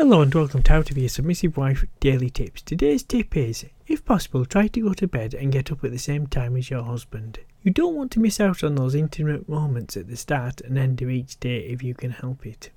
Hello and welcome to How to Be a Submissive Wife Daily Tips. Today's tip is, if possible, try to go to bed and get up at the same time as your husband. You don't want to miss out on those intimate moments at the start and end of each day if you can help it.